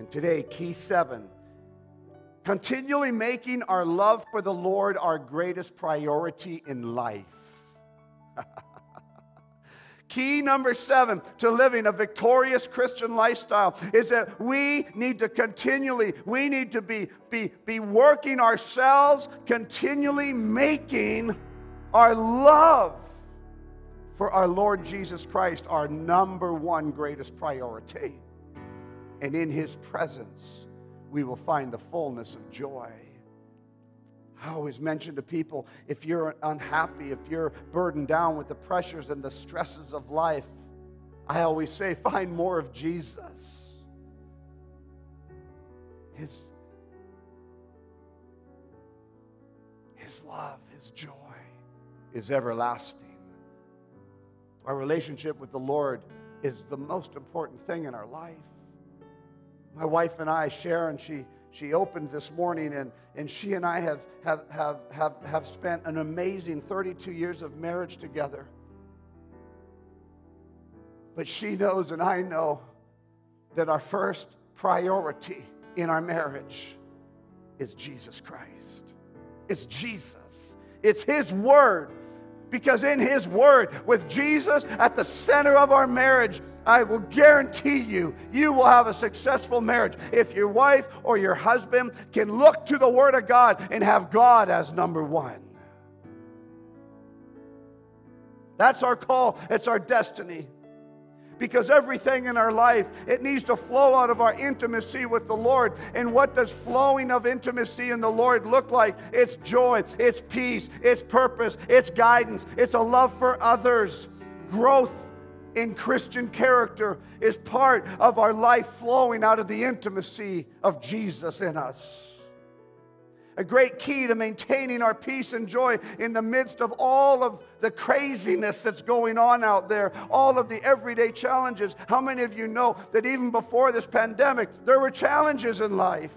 And today, key 7, continually making our love for the Lord our greatest priority in life. Key number 7 to living a victorious Christian lifestyle is that we need to continually, we need to be working ourselves, continually making our love for our Lord Jesus Christ our number one greatest priority. And in His presence, we will find the fullness of joy. I always mention to people, if you're unhappy, if you're burdened down with the pressures and the stresses of life, I always say, find more of Jesus. His love, His joy is everlasting. Our relationship with the Lord is the most important thing in our life. My wife and I, Sharon, she opened this morning, and she and I have spent an amazing 32 years of marriage together. But she knows and I know that our first priority in our marriage is Jesus Christ. It's Jesus. It's His Word. Because in His Word, with Jesus at the center of our marriage, I will guarantee you, you will have a successful marriage if your wife or your husband can look to the Word of God and have God as number one. That's our call. It's our destiny. Because everything in our life, it needs to flow out of our intimacy with the Lord. And what does flowing of intimacy in the Lord look like? It's joy, it's peace, it's purpose, it's guidance, it's a love for others. Growth in Christian character is part of our life flowing out of the intimacy of Jesus in us. A great key to maintaining our peace and joy in the midst of all of the craziness that's going on out there, all of the everyday challenges. How many of you know that even before this pandemic, there were challenges in life?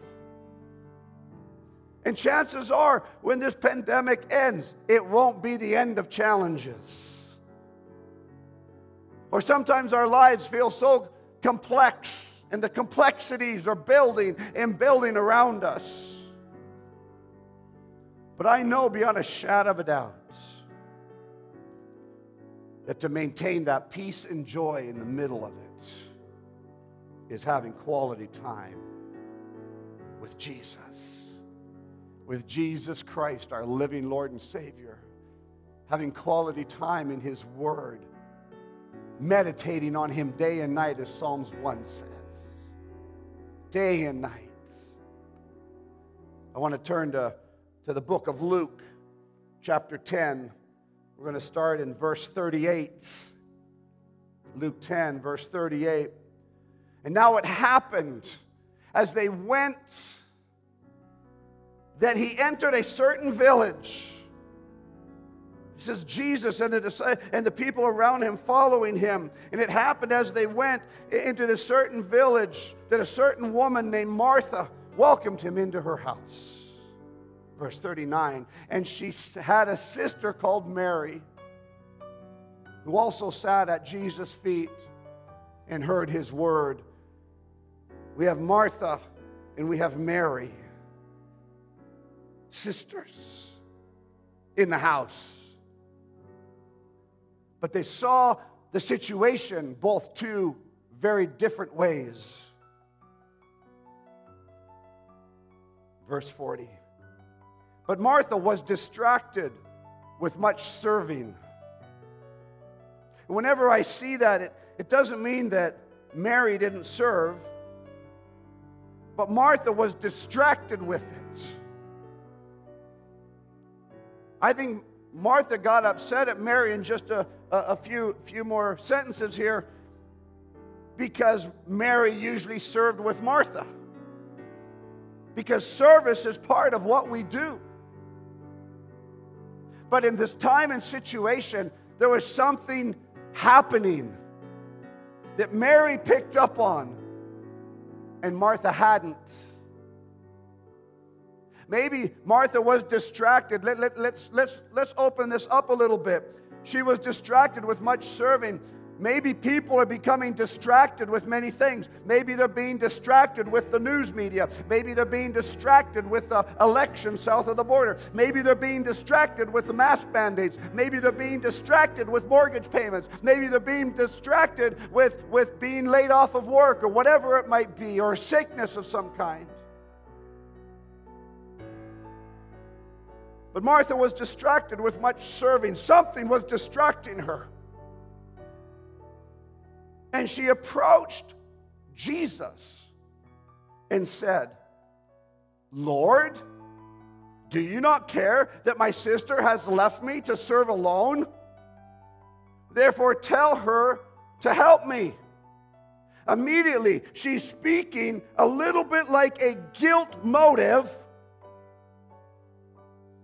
And chances are, when this pandemic ends, it won't be the end of challenges. Or sometimes our lives feel so complex, and the complexities are building and building around us. But I know beyond a shadow of a doubt that to maintain that peace and joy in the middle of it is having quality time with Jesus. With Jesus Christ, our living Lord and Savior. Having quality time in His Word. Meditating on Him day and night, as Psalms 1 says. Day and night. I want to turn to the book of Luke, chapter 10. We're going to start in verse 38. Luke 10, verse 38. And now it happened, as they went, that He entered a certain village. It says Jesus and the people around Him following Him. And it happened, as they went into this certain village, that a certain woman named Martha welcomed Him into her house. Verse 39, and she had a sister called Mary, who also sat at Jesus' feet and heard His word. We have Martha and we have Mary, sisters in the house. But they saw the situation both two very different ways. Verse 40. But Martha was distracted with much serving. Whenever I see that, it doesn't mean that Mary didn't serve, but Martha was distracted with it. I think Martha got upset at Mary in just a few more sentences here, because Mary usually served with Martha. Because service is part of what we do. But in this time and situation, there was something happening that Mary picked up on and Martha hadn't. Maybe Martha was distracted. Let's open this up a little bit. She was distracted with much serving. Maybe people are becoming distracted with many things. Maybe they're being distracted with the news media. Maybe they're being distracted with the election south of the border. Maybe they're being distracted with the mask mandates. Maybe they're being distracted with mortgage payments. Maybe they're being distracted with being laid off of work or whatever it might be, or sickness of some kind. But Martha was distracted with much serving. Something was distracting her. And she approached Jesus and said, "Lord, do you not care that my sister has left me to serve alone? Therefore, tell her to help me." Immediately, she's speaking a little bit like a guilt motive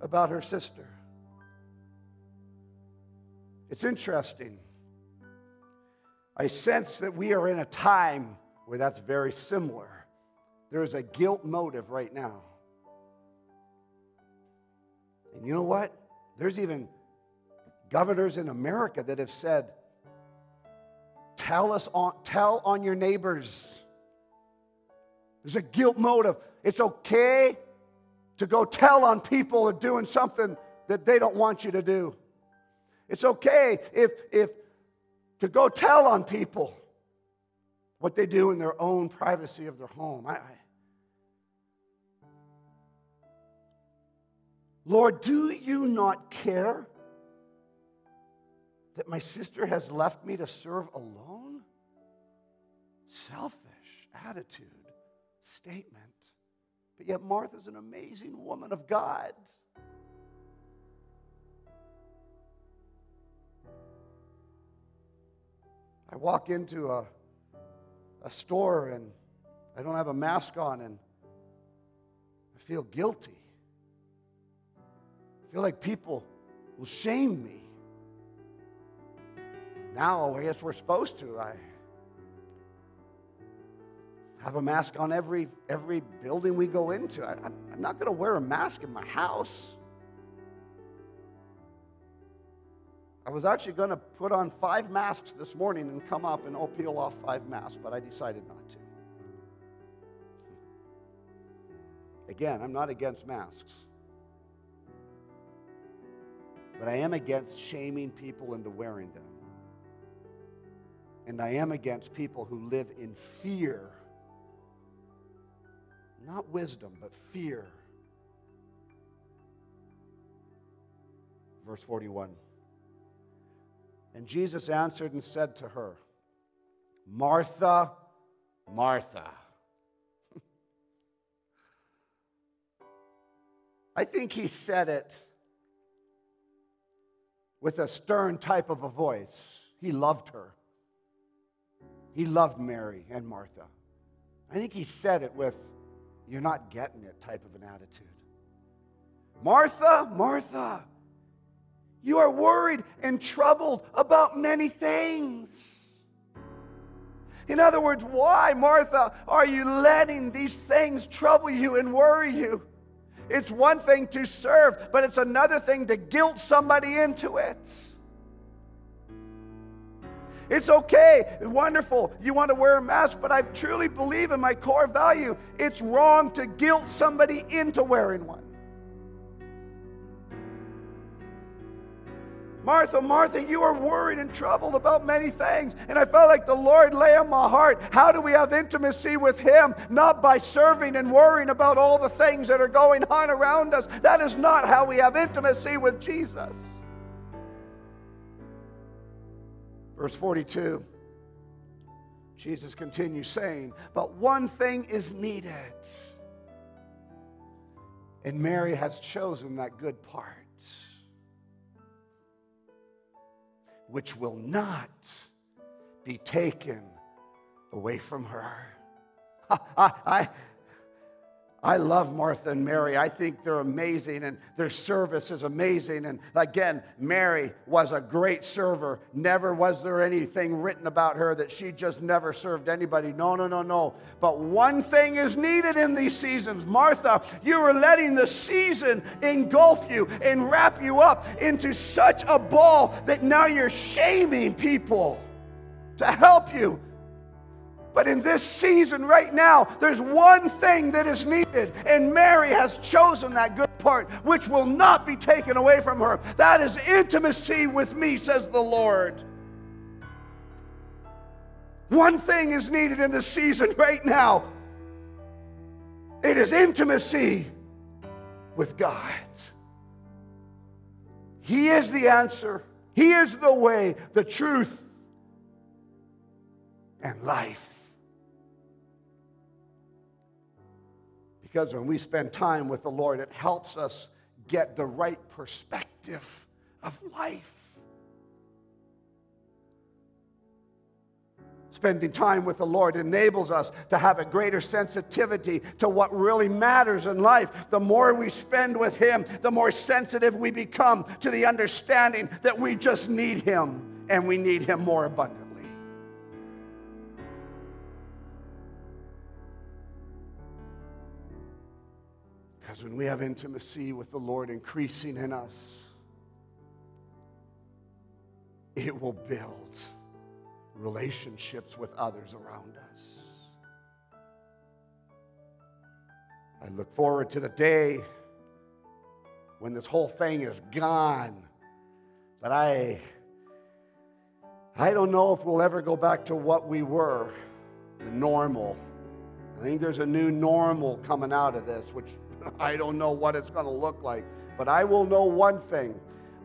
about her sister. It's interesting. I sense that we are in a time where that's very similar. There is a guilt motive right now. And you know what? There's even governors in America that have said, tell on your neighbors. There's a guilt motive. It's okay to go tell on people that are doing something that they don't want you to do. It's okay to go tell on people what they do in their own privacy of their home. Lord, do you not care that my sister has left me to serve alone? Selfish attitude, statement. But yet Martha's an amazing woman of God. I walk into a store and I don't have a mask on and I feel guilty. I feel like people will shame me. Now, I guess we're supposed to. I have a mask on every building we go into. I'm not going to wear a mask in my house. I was actually going to put on 5 masks this morning and come up and peel off 5 masks, but I decided not to. Again, I'm not against masks. But I am against shaming people into wearing them. And I am against people who live in fear. Not wisdom, but fear. Verse 41. And Jesus answered and said to her, "Martha, Martha." I think he said it with a stern type of a voice. He loved her. He loved Mary and Martha. I think he said it with, "You're not getting it" type of an attitude. "Martha, Martha. You are worried and troubled about many things." In other words, why, Martha, are you letting these things trouble you and worry you? It's one thing to serve, but it's another thing to guilt somebody into it. It's okay, wonderful, you want to wear a mask, but I truly believe in my core value, it's wrong to guilt somebody into wearing one. "Martha, Martha, you are worried and troubled about many things." And I felt like the Lord lay on my heart, how do we have intimacy with Him? Not by serving and worrying about all the things that are going on around us. That is not how we have intimacy with Jesus. Verse 42, Jesus continues saying, "But one thing is needed, and Mary has chosen that good part, which will not be taken away from her." I love Martha and Mary. I think they're amazing and their service is amazing. And again, Mary was a great server. Never was there anything written about her that she just never served anybody. No. But one thing is needed in these seasons. Martha, you are letting the season engulf you and wrap you up into such a ball that now you're shaming people to help you. But in this season right now, there's one thing that is needed, and Mary has chosen that good part, which will not be taken away from her. That is intimacy with me, says the Lord. One thing is needed in this season right now. It is intimacy with God. He is the answer. He is the way, the truth, and life. Because when we spend time with the Lord, it helps us get the right perspective of life. Spending time with the Lord enables us to have a greater sensitivity to what really matters in life. The more we spend with Him, the more sensitive we become to the understanding that we just need Him, and we need Him more abundantly. Because when we have intimacy with the Lord increasing in us, it will build relationships with others around us. I look forward to the day when this whole thing is gone. But I don't know if we'll ever go back to what we were, the normal. I think there's a new normal coming out of this, which I don't know what it's going to look like. But I will know one thing.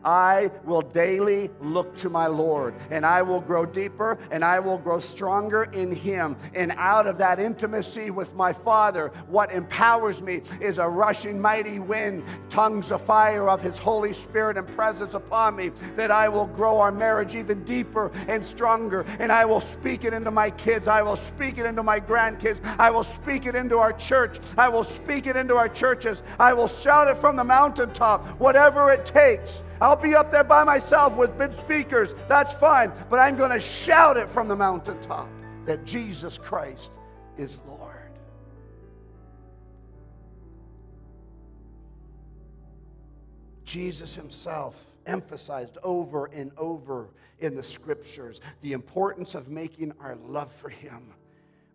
I will daily look to my Lord, and I will grow deeper, and I will grow stronger in Him. And out of that intimacy with my Father, what empowers me is a rushing mighty wind, tongues of fire of His Holy Spirit and presence upon me, that I will grow our marriage even deeper and stronger. And I will speak it into my kids. I will speak it into my grandkids. I will speak it into our church. I will speak it into our churches. I will shout it from the mountaintop, whatever it takes. I'll be up there by myself with big speakers. That's fine. But I'm going to shout it from the mountaintop that Jesus Christ is Lord. Jesus Himself emphasized over and over in the Scriptures the importance of making our love for Him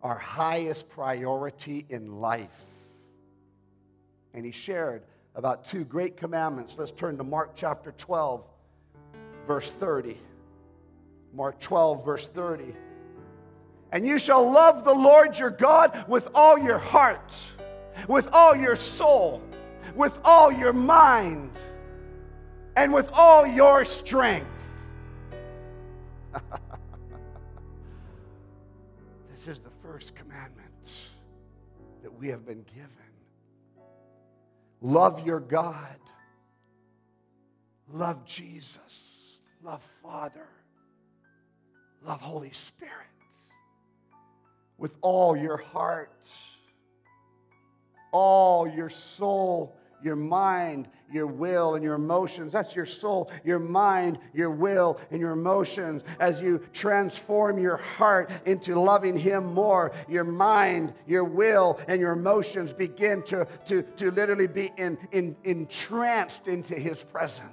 our highest priority in life. And He shared about two great commandments. Let's turn to Mark chapter 12, verse 30. Mark 12, verse 30. And you shall love the Lord your God with all your heart, with all your soul, with all your mind, and with all your strength. This is the first commandment that we have been given. Love your God. Love Jesus. Love Father. Love Holy Spirit. With all your heart, all your soul, your mind, your will, and your emotions. That's your soul, your mind, your will, and your emotions. As you transform your heart into loving Him more, your mind, your will, and your emotions begin to literally be entranced into His presence.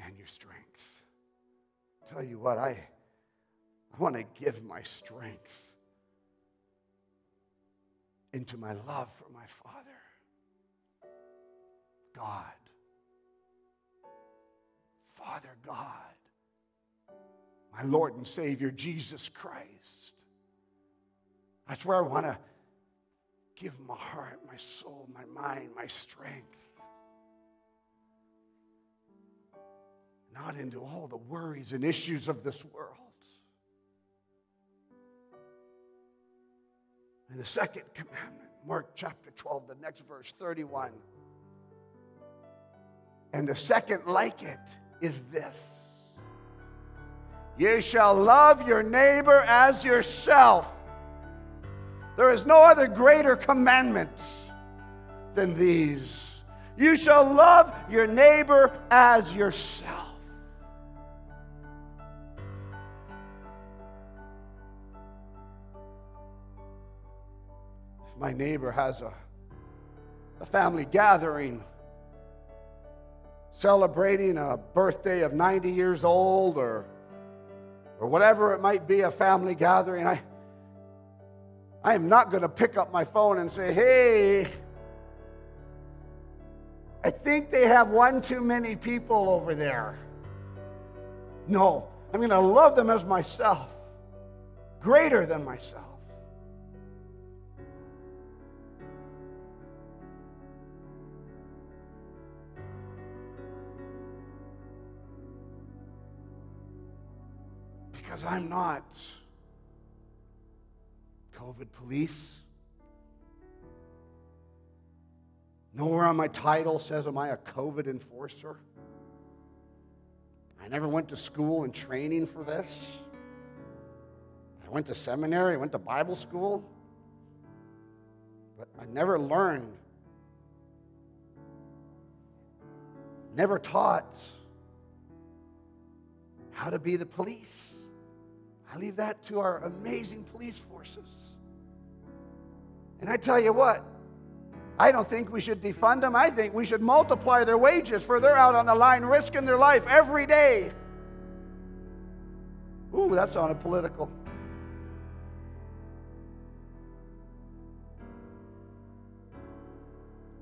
And your strength. I'll tell you what, I want to give my strength into my love for my Father. God. Father God. My Lord and Savior, Jesus Christ. That's where I want to give my heart, my soul, my mind, my strength. Not into all the worries and issues of this world. And the second commandment, Mark chapter 12, the next verse, 31. And the second like it is this. You shall love your neighbor as yourself. There is no other greater commandment than these. You shall love your neighbor as yourself. My neighbor has a family gathering, celebrating a birthday of 90 years old or whatever it might be, a family gathering, I am not going to pick up my phone and say, hey, I think they have one too many people over there. No, I'm going to love them as myself, greater than myself. Because I'm not COVID police. Nowhere on my title says, am I a COVID enforcer? I never went to school and training for this. I went to seminary, I went to Bible school, but I never learned, never taught how to be the police. I leave that to our amazing police forces. And I tell you what, I don't think we should defund them. I think we should multiply their wages, for they're out on the line risking their life every day. Ooh, that sounded political.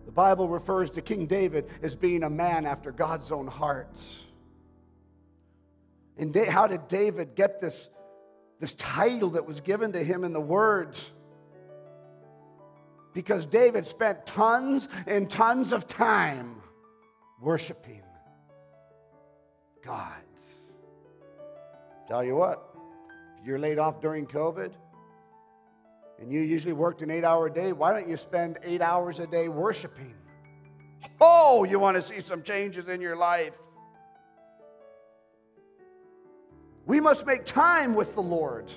The Bible refers to King David as being a man after God's own heart. And how did David get this title that was given to him in the words? Because David spent tons and tons of time worshiping God. Tell you what, if you're laid off during COVID and you usually worked an 8-hour day, why don't you spend 8 hours a day worshiping? Oh, you want to see some changes in your life. We must make time with the Lord.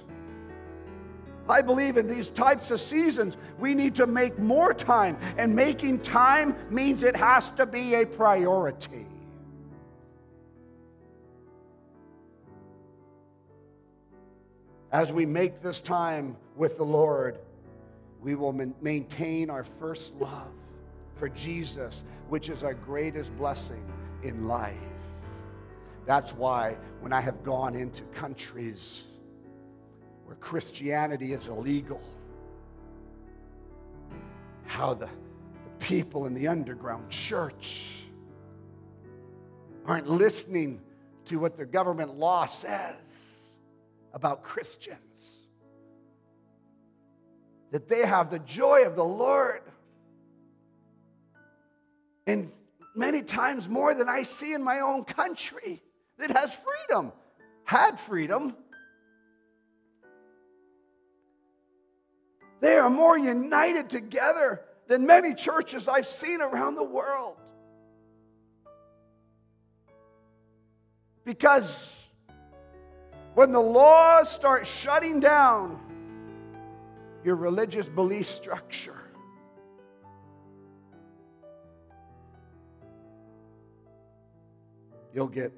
I believe in these types of seasons, we need to make more time. And making time means it has to be a priority. As we make this time with the Lord, we will maintain our first love for Jesus, which is our greatest blessing in life. That's why when I have gone into countries where Christianity is illegal, how the people in the underground church aren't listening to what their government law says about Christians, that they have the joy of the Lord, and many times more than I see in my own country that has freedom, had freedom. They are more united together than many churches I've seen around the world. Because when the laws start shutting down your religious belief structure, you'll get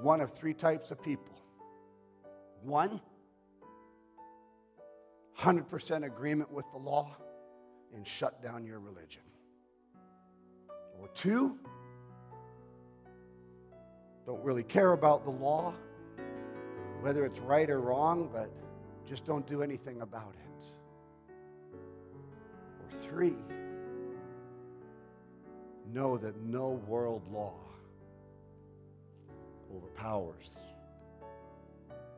one of three types of people. One, 100% agreement with the law and shut down your religion. Or two, don't really care about the law, whether it's right or wrong, but just don't do anything about it. Or three, know that no world law overpowers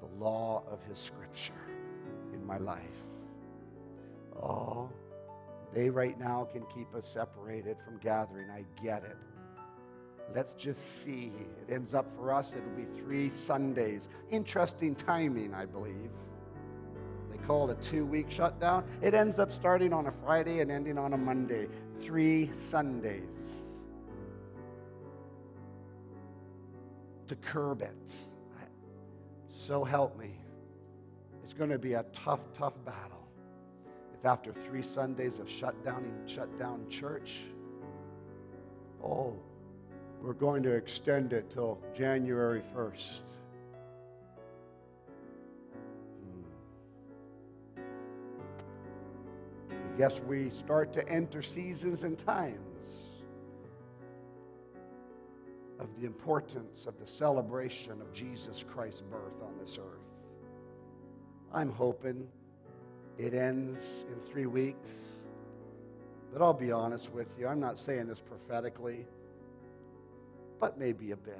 the law of his scripture in my life. Oh, they right now can keep us separated from gathering. I get it. Let's just see. It ends up for us, it'll be 3 Sundays. Interesting timing, I believe. They call it a 2-week shutdown. It ends up starting on a Friday and ending on a Monday. 3 Sundays. To curb it. So help me. It's going to be a tough, tough battle. If after 3 Sundays of shut down church, oh, we're going to extend it till January 1st. I guess we start to enter seasons and times of the importance of the celebration of Jesus Christ's birth on this earth. I'm hoping it ends in 3 weeks, but I'll be honest with you, I'm not saying this prophetically, but maybe a bit.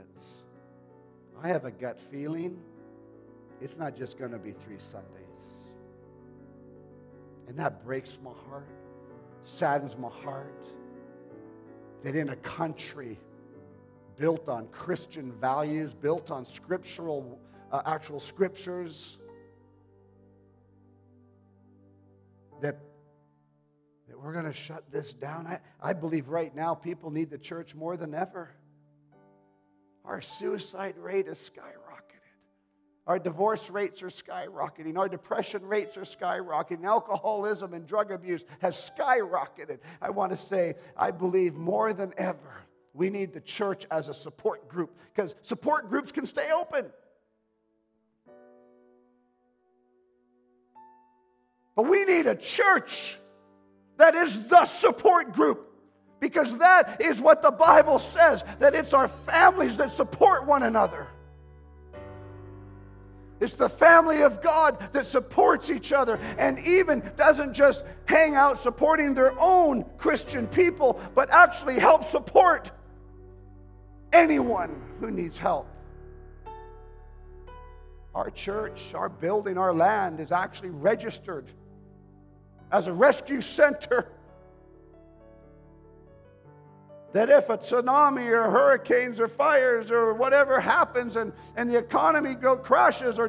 I have a gut feeling it's not just going to be 3 Sundays. And that breaks my heart, saddens my heart, that in a country built on Christian values, built on scriptural, actual scriptures, that we're going to shut this down. I believe right now people need the church more than ever. Our suicide rate is skyrocketing. Our divorce rates are skyrocketing. Our depression rates are skyrocketing. Alcoholism and drug abuse has skyrocketed. I want to say, I believe more than ever, we need the church as a support group, because support groups can stay open. But we need a church that is the support group, because that is what the Bible says, that it's our families that support one another. It's the family of God that supports each other, and even doesn't just hang out supporting their own Christian people, but actually help support anyone who needs help. Our church, our building, our land is actually registered as a rescue center, that if a tsunami or hurricanes or fires or whatever happens and the economy crashes or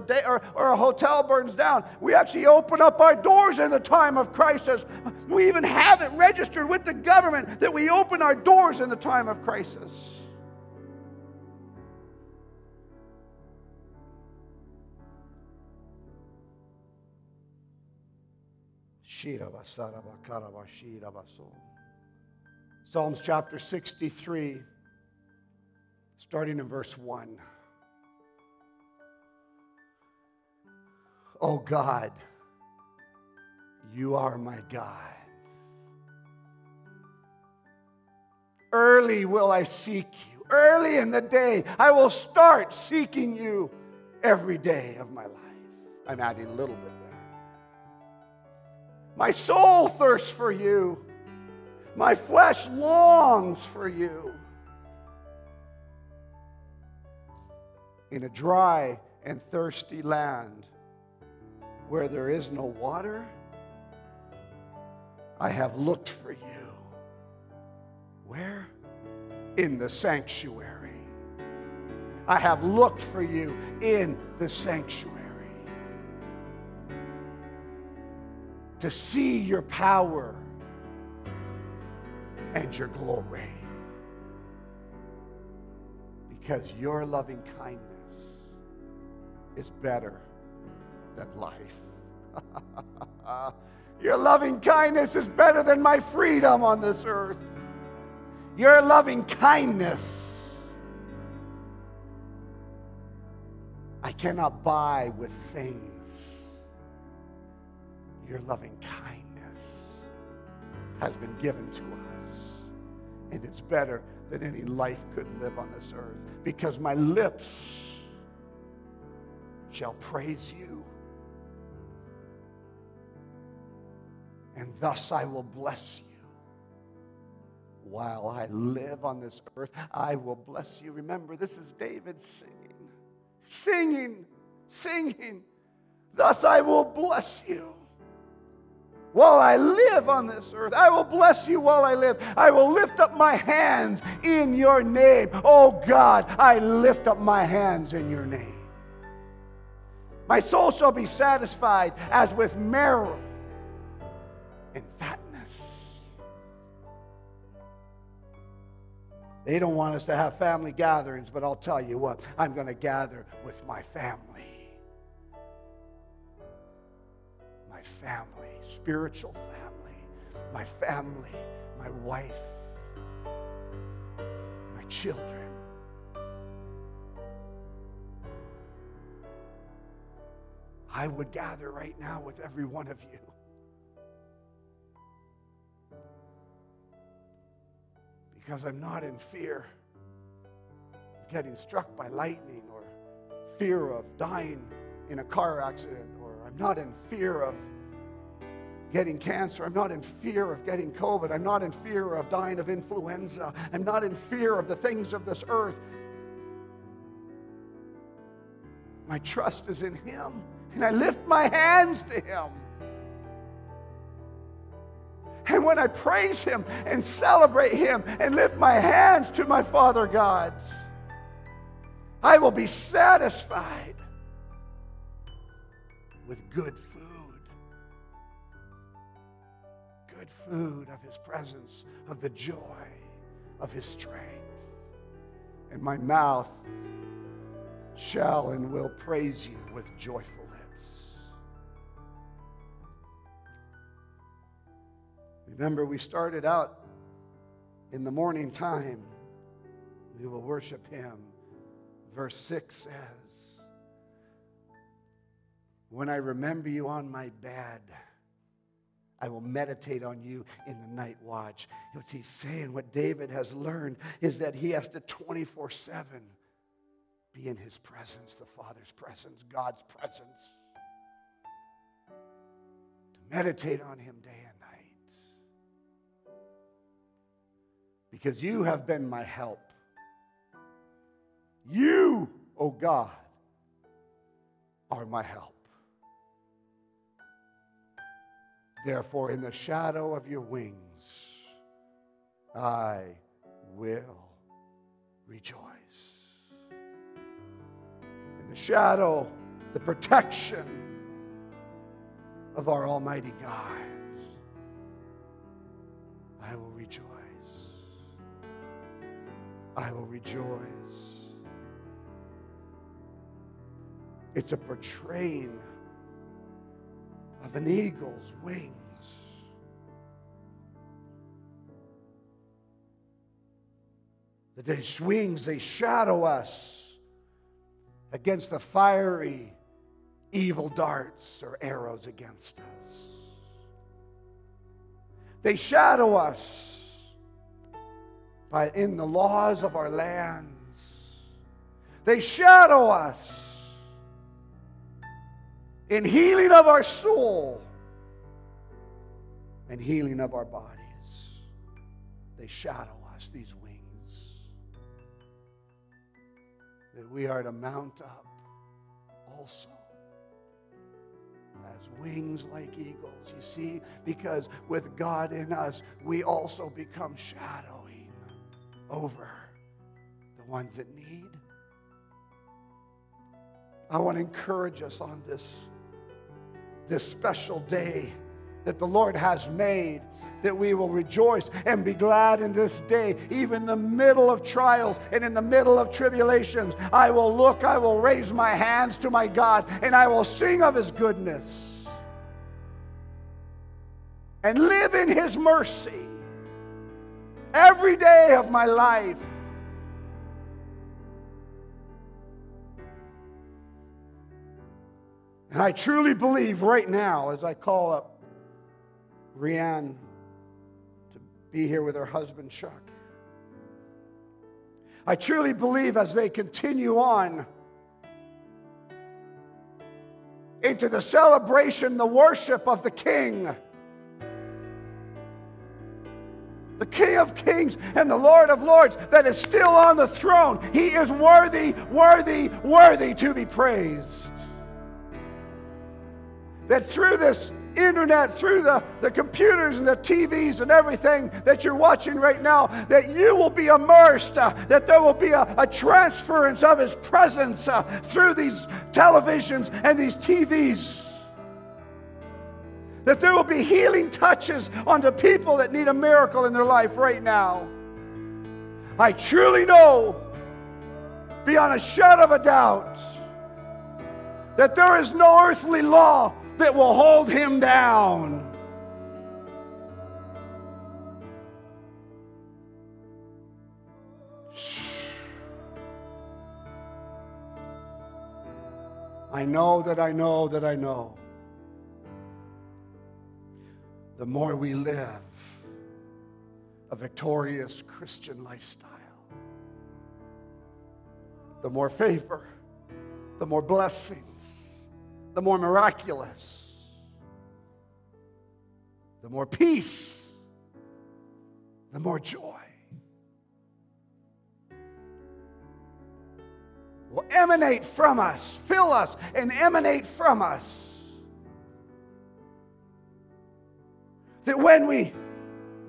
a hotel burns down, we actually open up our doors in the time of crisis. We even have it registered with the government that we open our doors in the time of crisis. Psalms chapter 63, starting in verse 1. Oh God, you are my God. Early will I seek you. Early in the day, I will start seeking you every day of my life. I'm adding a little bit. My soul thirsts for you. My flesh longs for you. In a dry and thirsty land where there is no water, I have looked for you. Where? In the sanctuary. I have looked for you in the sanctuary, to see your power and your glory, because your loving kindness is better than life. Your loving kindness is better than my freedom on this earth. Your loving kindness, I cannot buy with things. Your loving kindness has been given to us, and it's better than any life could live on this earth, because my lips shall praise you, and thus I will bless you. While I live on this earth, I will bless you. Remember, this is David singing. Thus I will bless you. While I live on this earth, I will bless you while I live. I will lift up my hands in your name. Oh God, I lift up my hands in your name. My soul shall be satisfied as with marrow and fatness. They don't want us to have family gatherings, but I'll tell you what, I'm going to gather with my family. My family, spiritual family, my wife, my children. I would gather right now with every one of you. Because I'm not in fear of getting struck by lightning, or fear of dying in a car accident, or I'm not in fear of getting cancer. I'm not in fear of getting COVID. I'm not in fear of dying of influenza. I'm not in fear of the things of this earth. My trust is in Him, and I lift my hands to Him. And when I praise Him and celebrate Him and lift my hands to my Father God, I will be satisfied with good food. Good food of His presence, of the joy, of His strength. And my mouth shall and will praise You with joyful lips. Remember, we started out in the morning time. We will worship Him. Verse 6 says, when I remember You on my bed, I will meditate on You in the night watch. What he's saying, what David has learned, is that he has to 24/7 be in His presence, the Father's presence, God's presence. To meditate on Him day and night. Because You have been my help. You, O God, are my help. Therefore, in the shadow of Your wings, I will rejoice. In the shadow, the protection of our Almighty God, I will rejoice. I will rejoice. It's a portraying of an eagle's wings. That these wings, they shadow us against the fiery evil darts or arrows against us. They shadow us by in the laws of our lands. They shadow us in healing of our soul and healing of our bodies. They shadow us, these wings, that we are to mount up also as wings like eagles. You see, because with God in us, we also become shadowing over the ones that need. I want to encourage us on this special day that the Lord has made, that we will rejoice and be glad in this day, even in the middle of trials and in the middle of tribulations. I will look, I will raise my hands to my God, and I will sing of His goodness and live in His mercy every day of my life. And I truly believe right now, as I call up Rianne to be here with her husband, Chuck, I truly believe as they continue on into the celebration, the worship of the King of Kings and the Lord of Lords that is still on the throne. He is worthy, worthy, worthy to be praised. That through this internet, through the computers and the TVs and everything that you're watching right now, that you will be immersed, that there will be a transference of His presence through these televisions and these TVs. That there will be healing touches on the people that need a miracle in their life right now. I truly know, beyond a shadow of a doubt, that there is no earthly law that will hold Him down. I know that I know that I know. The more we live a victorious Christian lifestyle, the more favor, the more blessings, the more miraculous, the more peace, the more joy will emanate from us, fill us, and emanate from us. That when we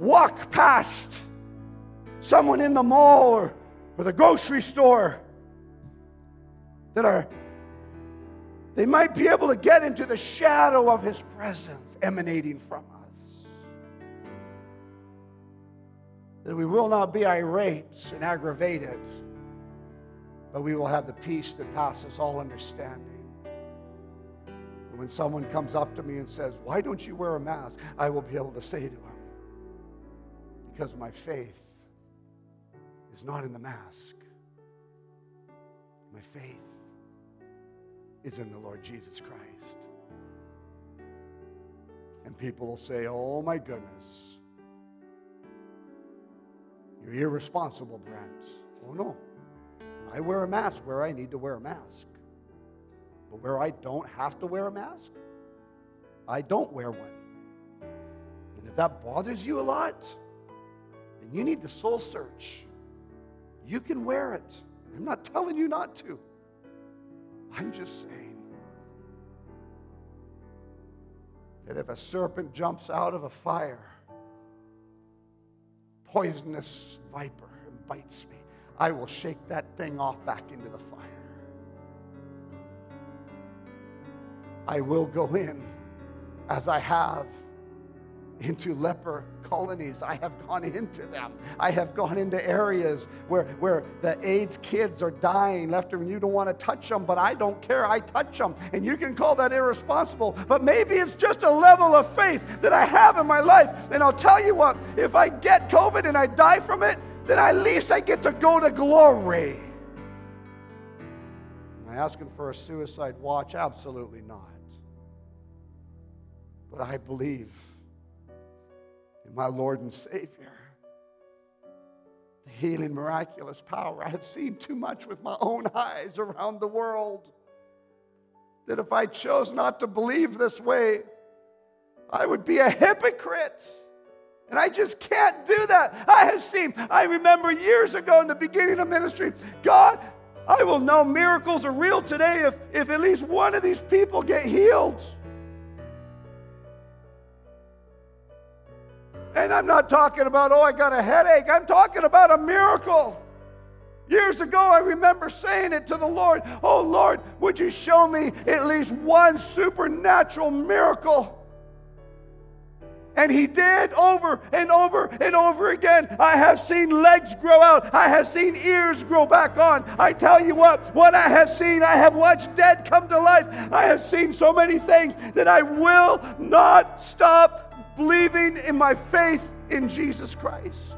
walk past someone in the mall or the grocery store, that they might be able to get into the shadow of His presence emanating from us. That we will not be irate and aggravated, but we will have the peace that passes all understanding. And when someone comes up to me and says, "Why don't you wear a mask?" I will be able to say to him, "Because my faith is not in the mask. My faith is in the Lord Jesus Christ." And people will say, "Oh my goodness, you're irresponsible, Brent." Oh no. I wear a mask where I need to wear a mask. But where I don't have to wear a mask, I don't wear one. And if that bothers you a lot, then you need to soul search. You can wear it. I'm not telling you not to. I'm just saying that if a serpent jumps out of a fire, poisonous viper, and bites me, I will shake that thing off back into the fire. I will go in, as I have, into leper colonies. I have gone into them. I have gone into areas where the AIDS kids are dying left, and you don't want to touch them, but I don't care. I touch them. And you can call that irresponsible, but maybe it's just a level of faith that I have in my life. And I'll tell you what, if I get COVID and I die from it, then at least I get to go to glory. Am I asking for a suicide watch? Absolutely not. But I believe in my Lord and Savior, the healing, miraculous power. I have seen too much with my own eyes around the world, that if I chose not to believe this way, I would be a hypocrite. And I just can't do that. I remember years ago in the beginning of ministry, "God, I will know miracles are real today if at least one of these people get healed." And I'm not talking about, "Oh, I got a headache." I'm talking about a miracle. Years ago, I remember saying it to the Lord, "Oh, Lord, would you show me at least one supernatural miracle?" And He did, over and over and over again. I have seen legs grow out. I have seen ears grow back on. I tell you what I have seen, I have watched dead come to life. I have seen so many things that I will not stop believing in my faith in Jesus Christ.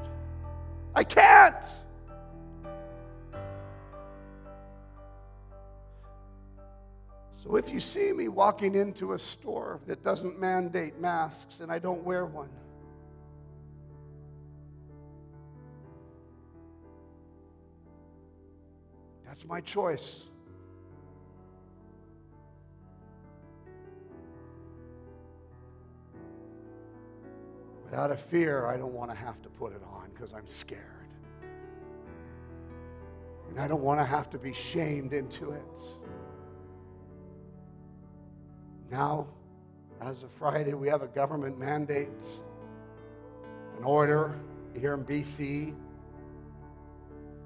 I can't. So if you see me walking into a store that doesn't mandate masks and I don't wear one, that's my choice. But out of fear, I don't want to have to put it on because I'm scared. And I don't want to have to be shamed into it. Now, as of Friday, we have a government mandate, an order here in BC,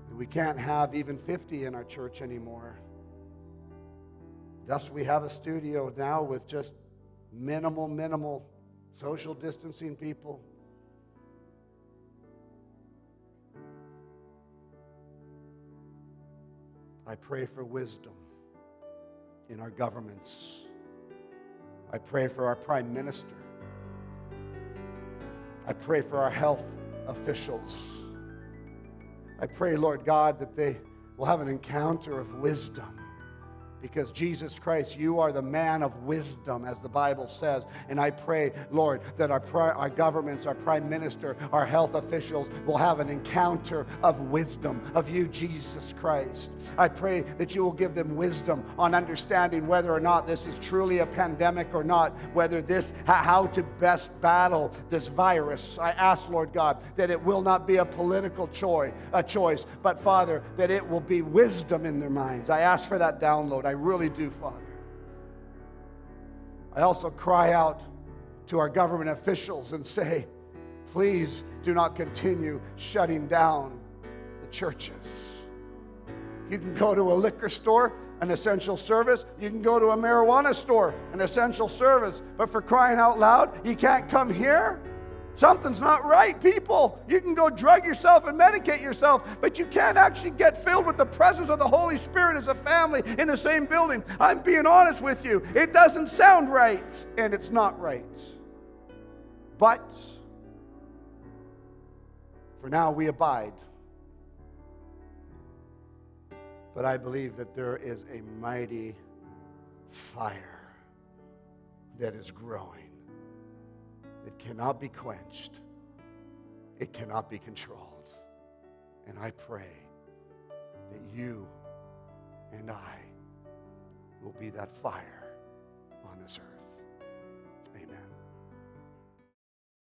that we can't have even 50 in our church anymore. Thus, we have a studio now with just minimal social distancing people. I pray for wisdom in our governments. I pray for our Prime Minister. I pray for our health officials. I pray, Lord God, that they will have an encounter of wisdom Because Jesus Christ, you are the man of wisdom, as the Bible says. And I pray, Lord, that our governments, our prime minister, our health officials will have an encounter of wisdom of you, Jesus Christ. I pray that you will give them wisdom on understanding whether or not this is truly a pandemic or not, whether this, how to best battle this virus. I ask, Lord God, that it will not be a political choice, but Father, that it will be wisdom in their minds. I ask for that download. I really do, Father. I also cry out to our government officials and say, please do not continue shutting down the churches. You can go to a liquor store, an essential service. You can go to a marijuana store, an essential service. But for crying out loud, you can't come here? Something's not right, people. You can go drug yourself and medicate yourself, but you can't actually get filled with the presence of the Holy Spirit as a family in the same building. I'm being honest with you. It doesn't sound right, and it's not right. But for now, we abide. But I believe that there is a mighty fire that is growing. It cannot be quenched. It cannot be controlled. And I pray that you and I will be that fire on this earth.